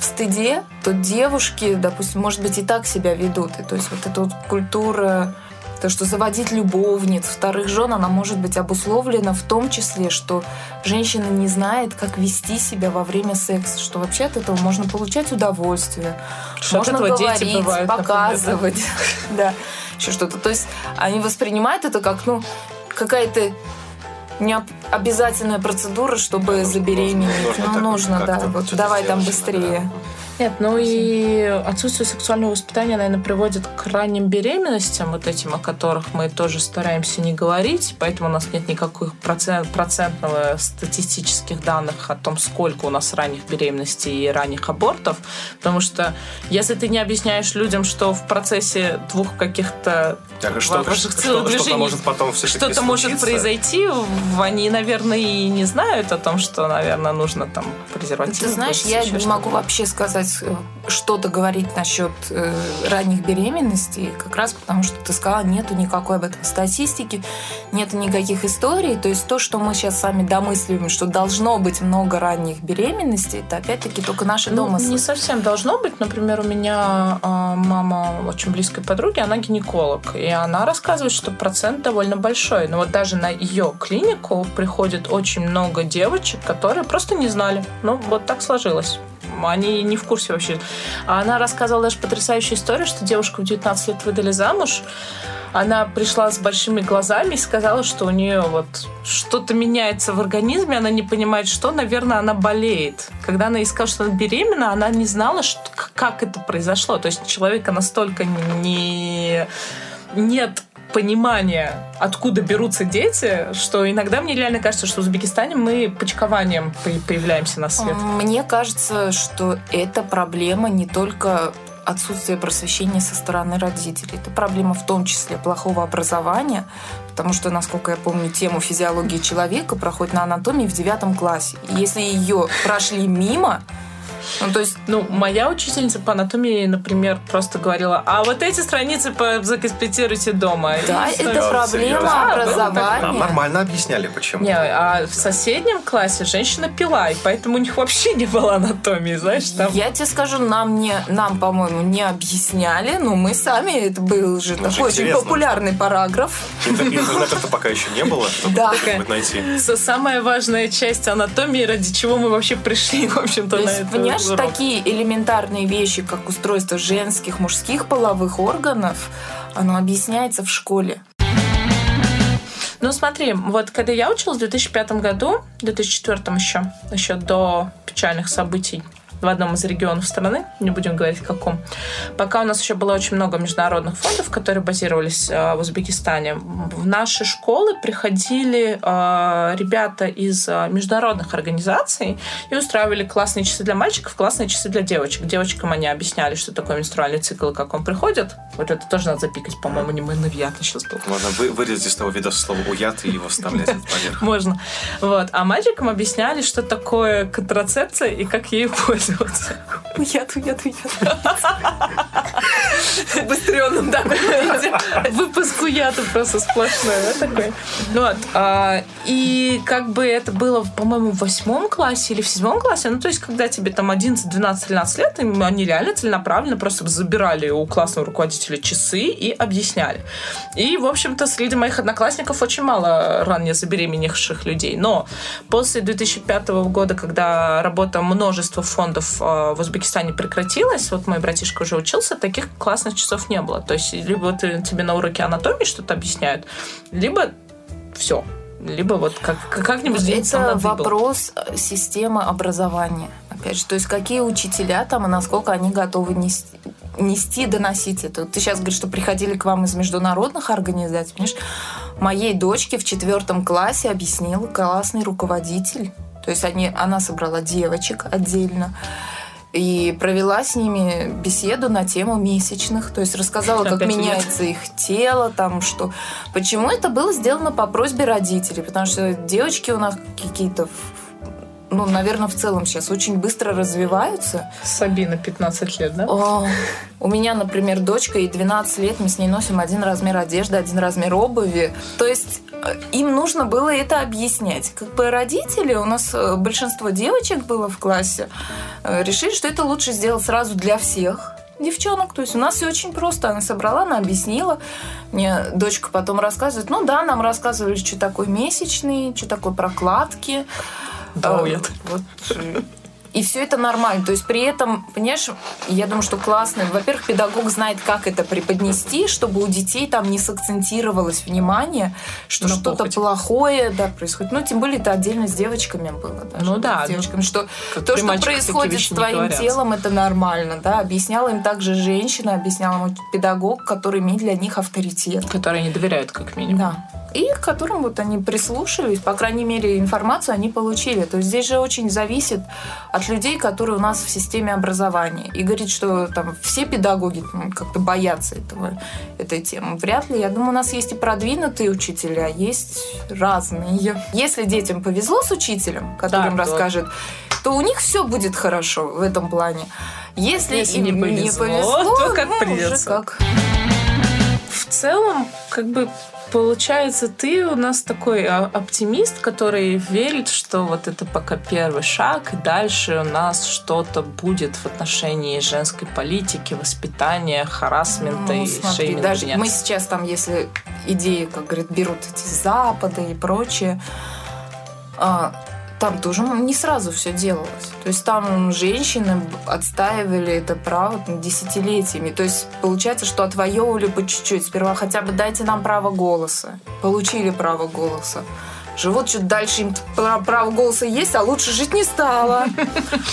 в стыде, то девушки, допустим, может быть, и так себя ведут. И, то есть, вот эта вот культура... То, что заводить любовниц, вторых жен, она может быть обусловлена в том числе, что женщина не знает, как вести себя во время секса, что вообще от этого можно получать удовольствие, что можно говорить, бывают, показывать, да, еще что-то. То есть они воспринимают это как, ну, какая-то необязательная процедура, чтобы забеременеть. Ну, нужно, да, вот давай там быстрее. Нет, ну и отсутствие сексуального воспитания, наверное, приводит к ранним беременностям, вот этим, о которых мы тоже стараемся не говорить, поэтому у нас нет никаких процент, процентного статистических данных о том, сколько у нас ранних беременностей и ранних абортов, потому что если ты не объясняешь людям, что в процессе двух каких-то так, что-то, что-то, движений, что-то может потом все-таки что-то может произойти, они, наверное, и не знают о том, что, наверное, нужно там презерватив. Ты знаешь, я не могу вообще сказать, что-то говорить насчет э, ранних беременностей, как раз потому, что ты сказала, нету никакой об этом статистики, нету никаких историй. То есть то, что мы сейчас сами домысливаем, что должно быть много ранних беременностей, это опять-таки только наши ну, домыслы. Не совсем должно быть. Например, у меня э, мама очень близкой подруги, она гинеколог, и она рассказывает, что процент довольно большой. Но вот даже на ее клинику приходит очень много девочек, которые просто не знали. Ну, вот так сложилось. Они не в курсе вообще. Она рассказывала даже потрясающую историю, что девушку в девятнадцать лет выдали замуж. Она пришла с большими глазами и сказала, что у нее вот что-то меняется в организме, она не понимает, что, наверное, она болеет. Когда она ей сказала, что она беременна, она не знала, что, как это произошло. То есть человека настолько не... нет понимание, откуда берутся дети, что иногда мне реально кажется, что в Узбекистане мы почкованием появляемся на свет. Мне кажется, что эта проблема не только отсутствие просвещения со стороны родителей. Это проблема в том числе плохого образования, потому что, насколько я помню, тему физиологии человека проходит на анатомии в девятом классе. И если ее прошли мимо, Ну, то есть, ну, моя учительница по анатомии, например, просто говорила, а вот эти страницы закоспектируйте дома. Да, и это проблема образования. Нам нормально объясняли, почему. Не, а в соседнем классе женщина пила, и поэтому у них вообще не было анатомии, знаешь, там... Я тебе скажу, нам, не, нам по-моему, не объясняли, но мы сами, это был же ну, такой очень популярный параграф. Интернета-то пока еще не было, чтобы найти. Самая важная часть анатомии, ради чего мы вообще пришли, в общем-то, на это. Знаешь, такие элементарные вещи, как устройство женских, мужских половых органов, оно объясняется в школе. Ну, смотри, вот когда я училась в две тысячи пятом году, в две тысячи четвёртом еще, еще до печальных событий в одном из регионов страны, не будем говорить в каком, пока у нас еще было очень много международных фондов, которые базировались в Узбекистане, в наши школы приходили ребята из международных организаций и устраивали классные часы для мальчиков, классные часы для девочек. Девочкам они объясняли, что такое менструальный цикл и как он приходит. Вот это тоже надо запикать, по-моему, не мы на вьят сейчас был. Ладно, вы вырезать из того видоса слово «уят» и его вставлять поверх. Можно. Вот. А мальчикам объясняли, что такое контрацепция и как ею пользоваться. Уят, уят, уят. Быстренным, да. Выпуск уята просто сплошной, да, такой. Вот. И как бы это было, по-моему, в восьмом классе или в седьмом классе, ну, то есть, когда тебе там одиннадцать, двенадцать, тринадцать лет, они реально целенаправленно просто забирали у классного руководителя часы и объясняли. И, в общем-то, среди моих одноклассников очень мало ранее забеременевших людей. Но после две тысячи пятого года, когда работа множества фондов в Узбекистане прекратилась, вот мой братишка уже учился, таких классных часов не было. То есть либо ты, тебе на уроке анатомии что-то объясняют, либо все, либо вот как, как-нибудь... Это вопрос системы образования. Опять же, то есть какие учителя там и насколько они готовы нести... нести, доносить это. Ты сейчас говоришь, что приходили к вам из международных организаций, понимаешь? Моей дочке в четвертом классе объяснил классный руководитель. То есть они, она собрала девочек отдельно и провела с ними беседу на тему месячных. То есть рассказала, как меняется их тело, там что. Почему это было сделано по просьбе родителей? Потому что девочки у нас какие-то... ну, наверное, в целом сейчас очень быстро развиваются. Сабина, пятнадцать лет, да? О, у меня, например, дочка, ей двенадцать лет, мы с ней носим один размер одежды, один размер обуви. То есть им нужно было это объяснять. Как бы родители, у нас большинство девочек было в классе, решили, что это лучше сделать сразу для всех девчонок. То есть у нас все очень просто. Она собрала, она объяснила. Мне дочка потом рассказывает, ну да, нам рассказывали, что такое месячные, что такое прокладки. Да, уят. Вот. И все это нормально. То есть при этом, понимаешь, я думаю, что классно. Во-первых, педагог знает, как это преподнести, чтобы у детей там не сакцентировалось внимание, что ну, что-то похоть. плохое да, происходит. Ну, тем более это отдельно с девочками было. Даже, ну да. С девочками, что то, что происходит с твоим телом, это нормально. Да? Объясняла им также женщина, объясняла им педагог, который имеет для них авторитет. Который они доверяют, как минимум. Да. И к которым вот они прислушались, по крайней мере, информацию они получили. То есть здесь же очень зависит от людей, которые у нас в системе образования. И говорит, что там все педагоги ну, как-то боятся этого, этой темы. Вряд ли. Я думаю, у нас есть и продвинутые учителя, есть разные. Если детям повезло с учителем, который да, им расскажет, то у них все будет хорошо в этом плане. Если, Если им не повезло, не повезло то как ну, придется. Как. В целом, как бы... Получается, ты у нас такой оптимист, который верит, что вот это пока первый шаг, и дальше у нас что-то будет в отношении женской политики, воспитания, харассмента ну, и шейминга. Даже мы сейчас там, если идеи, как говорят, берут эти Запада и прочее, там тоже не сразу все делалось. То есть там женщины отстаивали это право там, десятилетиями. То есть получается, что отвоевывали по чуть-чуть. Сперва хотя бы дайте нам право голоса. Получили право голоса. Живут чуть дальше, им право голоса есть, а лучше жить не стало.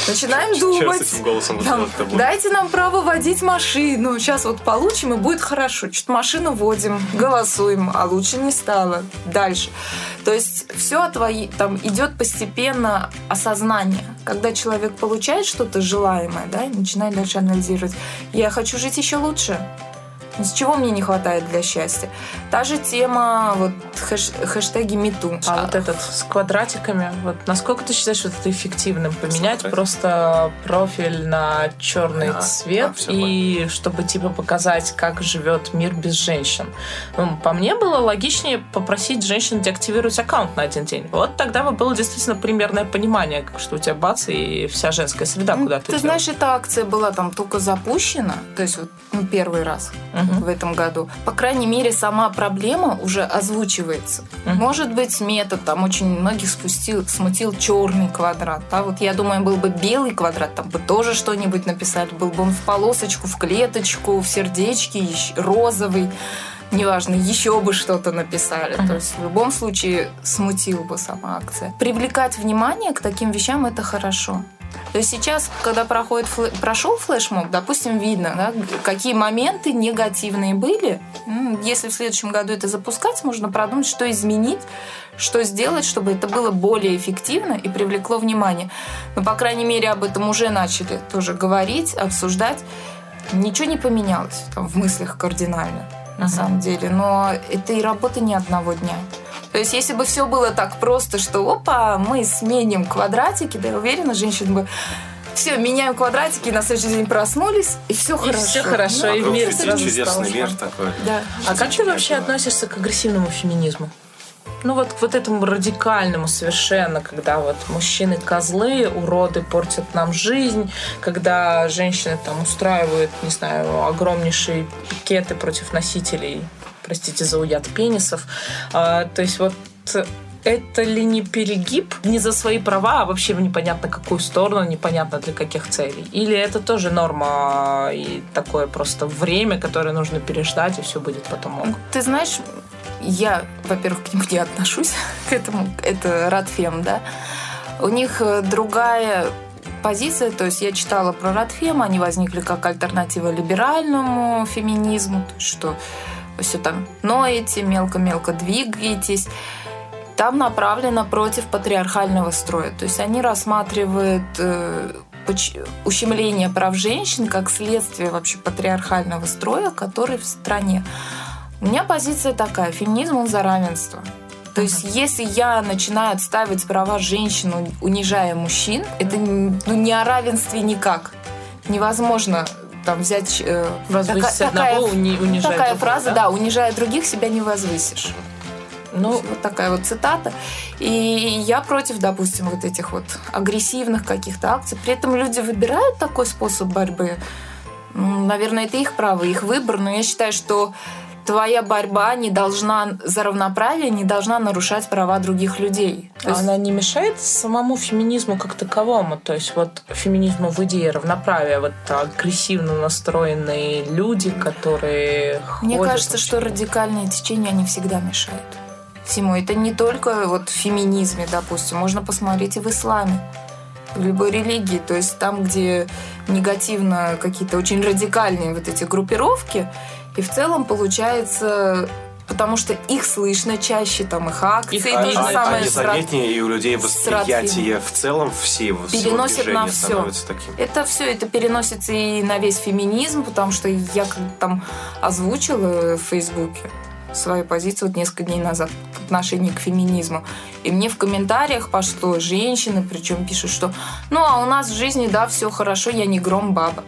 Начинаем думать. С этим голосом там, дайте нам право водить машину. Сейчас вот получим, и будет хорошо. Чуть машину водим, голосуем, а лучше не стало. Дальше. То есть все твои, там идет постепенно осознание. Когда человек получает что-то желаемое, да, и начинает дальше анализировать. Я хочу жить еще лучше. С чего мне не хватает для счастья? Та же тема, вот, хэш, хэштеги MeToo. А, а вот этот с квадратиками, вот насколько ты считаешь, что это эффективным? Поменять смотреть. Просто профиль на черный а, цвет а, и будет. Чтобы, типа, показать, как живет мир без женщин. Ну, по мне было логичнее попросить женщин деактивировать аккаунт на один день. Вот тогда бы было действительно примерное понимание, что у тебя бац, и вся женская среда ну, куда-то. Ты идет. Знаешь, эта акция была там только запущена, то есть вот, ну, первый раз. В этом году. По крайней мере, сама проблема уже озвучивается. Uh-huh. Может быть, метод там очень многих спустил, смутил черный квадрат. Да? Вот я думаю, был бы белый квадрат, там бы тоже что-нибудь написали. Был бы он в полосочку, в клеточку, в сердечке, розовый. Неважно, еще бы что-то написали. Uh-huh. То есть в любом случае смутила бы сама акция. Привлекать внимание к таким вещам – это хорошо. То есть сейчас, когда проходит, прошел флешмоб, допустим, видно, да, какие моменты негативные были. Если в следующем году это запускать, можно продумать, что изменить, что сделать, чтобы это было более эффективно и привлекло внимание. Но, по крайней мере, об этом уже начали тоже говорить, обсуждать. Ничего не поменялось там, в мыслях кардинально, на [S2] Uh-huh. [S1] Самом деле. Но это и работа не одного дня. То есть, если бы все было так просто, что опа, мы сменим квадратики, да я уверена, женщины бы все, меняем квадратики, на следующий день проснулись, и все и хорошо. Все хорошо, ну, и в мире сразу чудесный стало. Мир такой. Да. А как ты вообще было? Относишься к агрессивному феминизму? Ну вот к вот этому радикальному совершенно, когда вот мужчины козлы, уроды портят нам жизнь, когда женщины там устраивают, не знаю, огромнейшие пикеты против носителей. Простите за уят пенисов. А, то есть вот это ли не перегиб? Не за свои права, а вообще непонятно какую сторону, непонятно для каких целей. Или это тоже норма и такое просто время, которое нужно переждать, и все будет потом ок. Ты знаешь, я, во-первых, к ним не отношусь, к этому. Это Радфем, да? У них другая... позиция, то есть я читала про Радфем, они возникли как альтернатива либеральному феминизму, что все там ноете, мелко-мелко двигаетесь. Там направлено против патриархального строя. То есть они рассматривают э, ущемление прав женщин как следствие вообще патриархального строя, который в стране. У меня позиция такая, феминизм он за равенство. То есть, если я начинаю отстаивать права женщин, унижая мужчин, это ну, не о равенстве никак. Невозможно там взять... Э, возвысить така, одного, такая, уни, унижать Такая другого, фраза, да? да, унижая других, себя не возвысишь. Ну, вот такая вот цитата. И я против, допустим, вот этих вот агрессивных каких-то акций. При этом люди выбирают такой способ борьбы. Наверное, это их право, их выбор. Но я считаю, что... твоя борьба не должна за равноправие, не должна нарушать права других людей. То есть... Она не мешает самому феминизму как таковому? То есть вот феминизму в идее равноправия, вот агрессивно настроенные люди, которые Мне ходят, кажется, вообще... что радикальные течения, они всегда мешают всему. Это не только вот в феминизме, допустим. Можно посмотреть и в исламе, в любой религии. То есть там, где негативно какие-то очень радикальные вот эти группировки, и в целом получается... Потому что их слышно чаще, там их акции, их, то же а, самое. Они заметнее, и у людей восприятие в целом все переносят на все. Таким. Это все, это переносится и на весь феминизм, потому что я там озвучила в Фейсбуке свою позицию вот несколько дней назад в отношении к феминизму. И мне в комментариях пошло женщины, причем пишут, что ну а у нас в жизни, да, все хорошо, я не гром баба.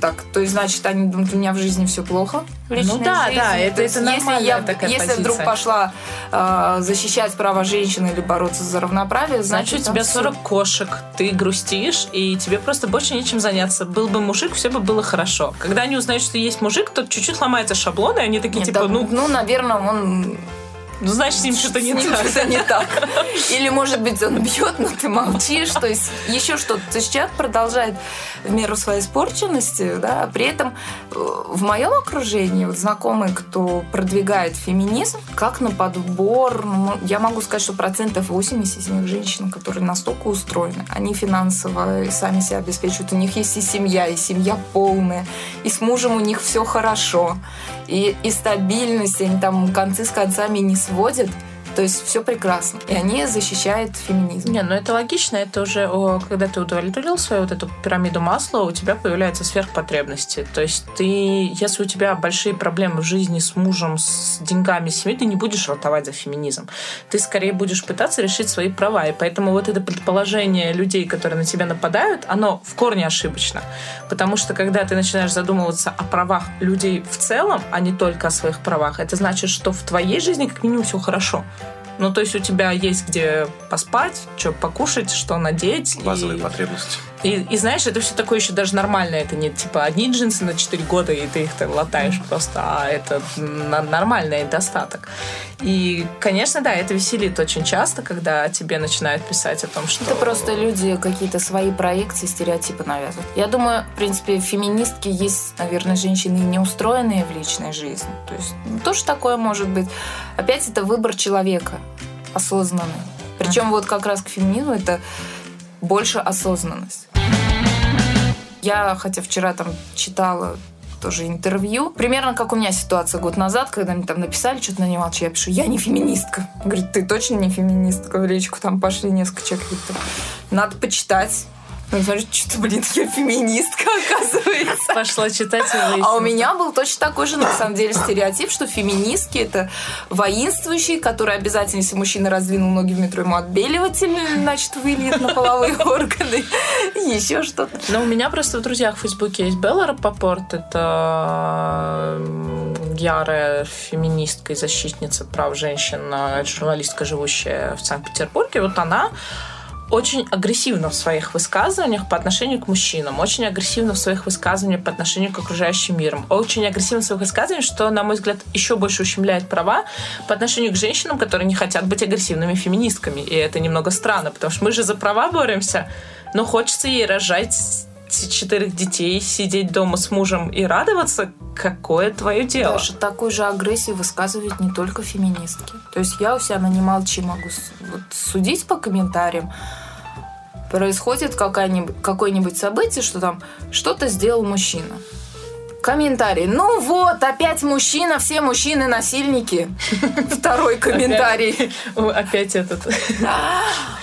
Так, то есть, значит, они думают, у меня в жизни все плохо. В личной ну да, жизни. да, это, то это нормальная если я, такая Если позиция. Вдруг пошла э, защищать права женщины или бороться за равноправие, значит... Значит, у тебя сорок все... кошек, ты грустишь, и тебе просто больше нечем заняться. Был бы мужик, все бы было хорошо. Когда они узнают, что есть мужик, то чуть-чуть ломается шаблон, и они такие, Нет, типа, да, ну... Ну, наверное, он... Ну, значит, с ним что-то не так. Что-то не так. Или, может быть, он бьет, но ты молчишь. То есть еще что-то. То есть человек продолжает в меру своей испорченности, да. При этом в моем окружении вот знакомые, кто продвигает феминизм, как на подбор, я могу сказать, что процентов восемьдесят из них женщин, которые настолько устроены, они финансово и сами себя обеспечивают. У них есть и семья, и семья полная, и с мужем у них все хорошо, и, и стабильность, и они там концы с концами не сводят, то есть все прекрасно. И они защищают феминизм. Не, ну это логично, это уже о, когда ты удовлетворил свою вот эту пирамиду масла, у тебя появляются сверхпотребности. То есть ты, если у тебя большие проблемы в жизни с мужем, с деньгами, с семьей, ты не будешь ротовать за феминизм. Ты скорее будешь пытаться решить свои права. И поэтому вот это предположение людей, которые на тебя нападают, оно в корне ошибочно. Потому что когда ты начинаешь задумываться о правах людей в целом, а не только о своих правах, это значит, что в твоей жизни как минимум все хорошо. Ну, то есть у тебя есть где поспать, что покушать, что надеть. Базовые и... потребности. И, и знаешь, это все такое еще даже нормальное. Это не типа одни джинсы на четыре года, и ты их там латаешь просто, а это нормальный достаток. И, конечно, да, это веселит очень часто, когда тебе начинают писать о том, что... Это просто люди какие-то свои проекции, стереотипы навязывают. Я думаю, в принципе, феминистки есть, наверное, женщины неустроенные в личной жизни. То есть ну, тоже такое может быть. Опять это выбор человека осознанный. Причем mm-hmm. вот как раз к феминизму это больше осознанность. Я, хотя вчера там читала тоже интервью, примерно как у меня ситуация год назад, когда мне там написали что-то на «Не молчи», я пишу: я не феминистка. Говорит: ты точно не феминистка? В речку там пошли несколько человек. Надо почитать. Я говорю: что-то, блин, я феминистка, оказывается. Пошла читать и выяснить. А у меня был точно такой же, на самом деле, стереотип, что феминистки — это воинствующие, которые обязательно, если мужчина раздвинул ноги в метро, ему отбеливатель, значит, выльет на половые органы. Еще что-то. Но у меня просто в друзьях в Фейсбуке есть Белла Раппопорт. Это ярая феминистка и защитница прав женщин, журналистка, живущая в Санкт-Петербурге. Вот она очень агрессивно в своих высказываниях по отношению к мужчинам, очень агрессивно в своих высказываниях по отношению к окружающим мирам, очень агрессивно в своих высказываниях, что, на мой взгляд, еще больше ущемляет права по отношению к женщинам, которые не хотят быть агрессивными феминистками. И это немного странно, потому что мы же за права боремся, но хочется ей рожать четырех детей, сидеть дома с мужем и радоваться. Какое твое дело? Даже такую же агрессию высказывают не только феминистки. То есть я у себя на «Не молчи» могу вот судить по комментариям. Происходит какая-нибудь, какое-нибудь событие, что там что-то сделал мужчина. Комментарий: ну вот, опять мужчина, все мужчины насильники. Второй комментарий. Опять этот.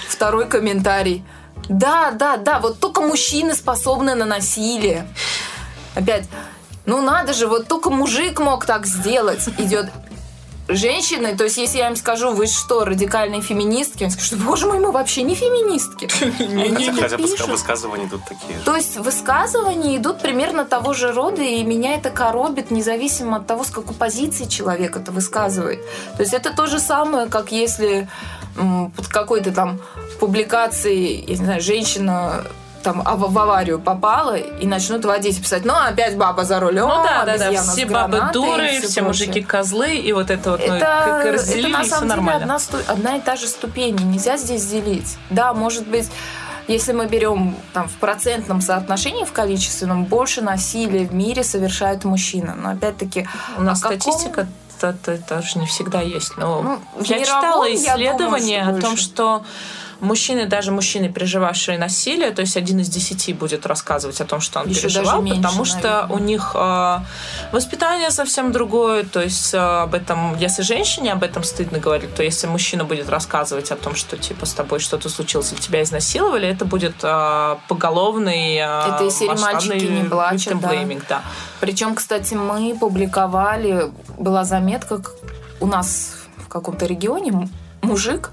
Второй комментарий: да, да, да, вот только мужчины способны на насилие. Опять: ну надо же, вот только мужик мог так сделать. Идет женщины, то есть если я им скажу: вы что, радикальные феминистки, они скажут: боже мой, мы вообще не феминистки. Хотя высказывания идут такие же. То есть высказывания идут примерно того же рода, и меня это коробит, независимо от того, с какой позиции человек это высказывает. То есть это то же самое, как если под какой-то там публикацией, я не знаю, женщина там в аварию попала и начнут водить, писать, ну, опять баба за рулем. Ну, да, да, да, все бабы дуры, все, все мужики козлы, и вот это вот, ну, это, как разделили, это, на самом деле, одна, одна и та же ступень, нельзя здесь делить. Да, может быть, если мы берем там в процентном соотношении, в количественном, больше насилия в мире совершает мужчина. Но опять-таки... У нас каком... статистика тоже не всегда есть. Но ну, я читала исследования я думаю, о том, что мужчины, даже мужчины, переживавшие насилие, то есть один из десяти будет рассказывать о том, что он еще переживал, меньше, потому наверное. Что у них э, воспитание совсем другое, то есть э, об этом, если женщине об этом стыдно говорить, то если мужчина будет рассказывать о том, что типа с тобой что-то случилось, или тебя изнасиловали, это будет э, поголовный э, это если масштабный мальчики не плачут, victim blaming, да. Да. Причем, кстати, мы публиковали, была заметка, у нас в каком-то регионе мужик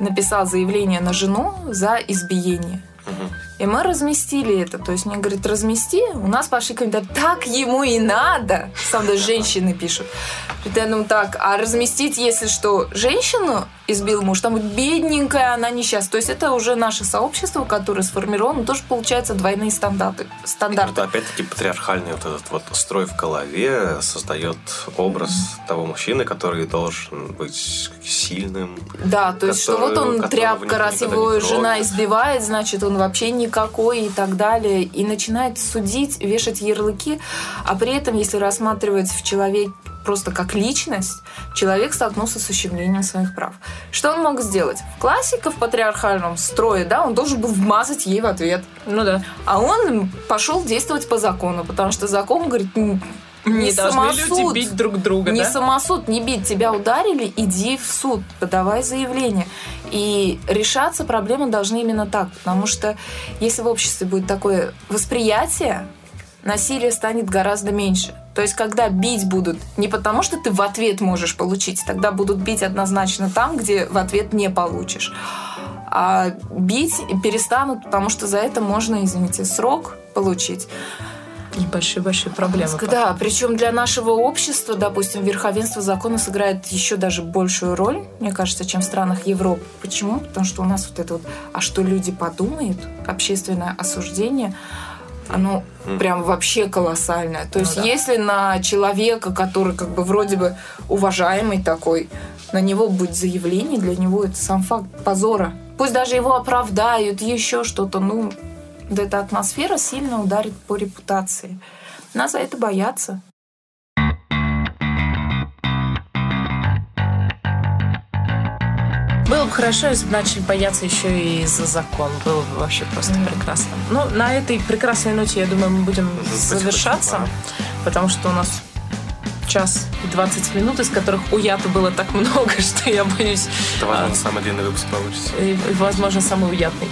написал заявление на жену за избиение. Угу. И мы разместили это. То есть мне говорит, размести. У нас пошли комментарии, так ему и надо. Со мной женщины пишут. Я думаю, так, а разместить, если что, женщину избил муж, там будет бедненькая, она несчастная. То есть это уже наше сообщество, которое сформировано, тоже получается двойные стандарты. стандарты. Вот, опять-таки патриархальный вот этот вот строй в голове создает образ mm-hmm. того мужчины, который должен быть сильным. Да, то есть который, что вот он тряпка, раз его жена избивает, значит, он вообще никакой и так далее. И начинает судить, вешать ярлыки. А при этом, если рассматривать в человеке просто как личность, человек столкнулся с ущемлением своих прав. Что он мог сделать? Классика в патриархальном строе, да, он должен был вмазать ей в ответ. Ну да. А он пошел действовать по закону, потому что закон говорит... Не, не самосуд, люди бить друг друга, не да? самосуд, не бить. Тебя ударили, иди в суд, подавай заявление. И решаться проблемы должны именно так, потому что если в обществе будет такое восприятие, насилие станет гораздо меньше. То есть, когда бить будут не потому, что ты в ответ можешь получить, тогда будут бить однозначно там, где в ответ не получишь. А бить перестанут, потому что за это можно, извините, срок получить. И большие-большие проблемы. Да, причем для нашего общества, допустим, верховенство закона сыграет еще даже большую роль, мне кажется, чем в странах Европы. Почему? Потому что у нас вот это вот, а что люди подумают, общественное осуждение, оно mm-hmm. прям вообще колоссальное. То ну, есть да. если на человека, который как бы вроде бы уважаемый такой, на него будет заявление, для него это сам факт позора. Пусть даже его оправдают, еще что-то, ну... Да, эта атмосфера сильно ударит по репутации. Нас за это боятся. Было бы хорошо, если бы начали бояться еще и за закон. Было бы вообще просто mm. прекрасно. Ну, на этой прекрасной ноте, я думаю, мы будем завершаться, потому что у нас час и двадцать минут, из которых у я-то было так много, что я боюсь... Это, возможно, самый длинный выпуск получится. И, возможно, самый уятный.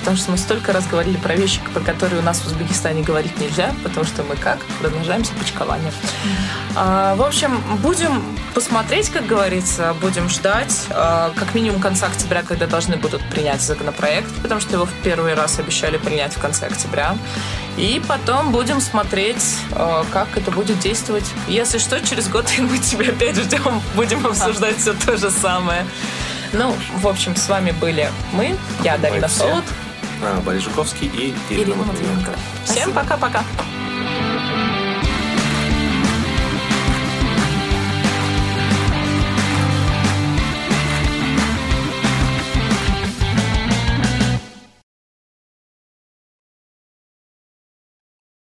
Потому что мы столько раз говорили про вещи, про которые у нас в Узбекистане говорить нельзя, потому что мы как? Размножаемся почкованием. Mm-hmm. А, в общем, будем посмотреть, как говорится, будем ждать. А, как минимум конца октября, когда должны будут принять законопроект, потому что его в первый раз обещали принять в конце октября. И потом будем смотреть, а, как это будет действовать. Если что, через год мы тебя опять ждем, будем обсуждать все то же самое. Ну, в общем, с вами были мы, я Дарина Солод, Борис Жуковский и Ирина Матвиенко. Всем пока-пока.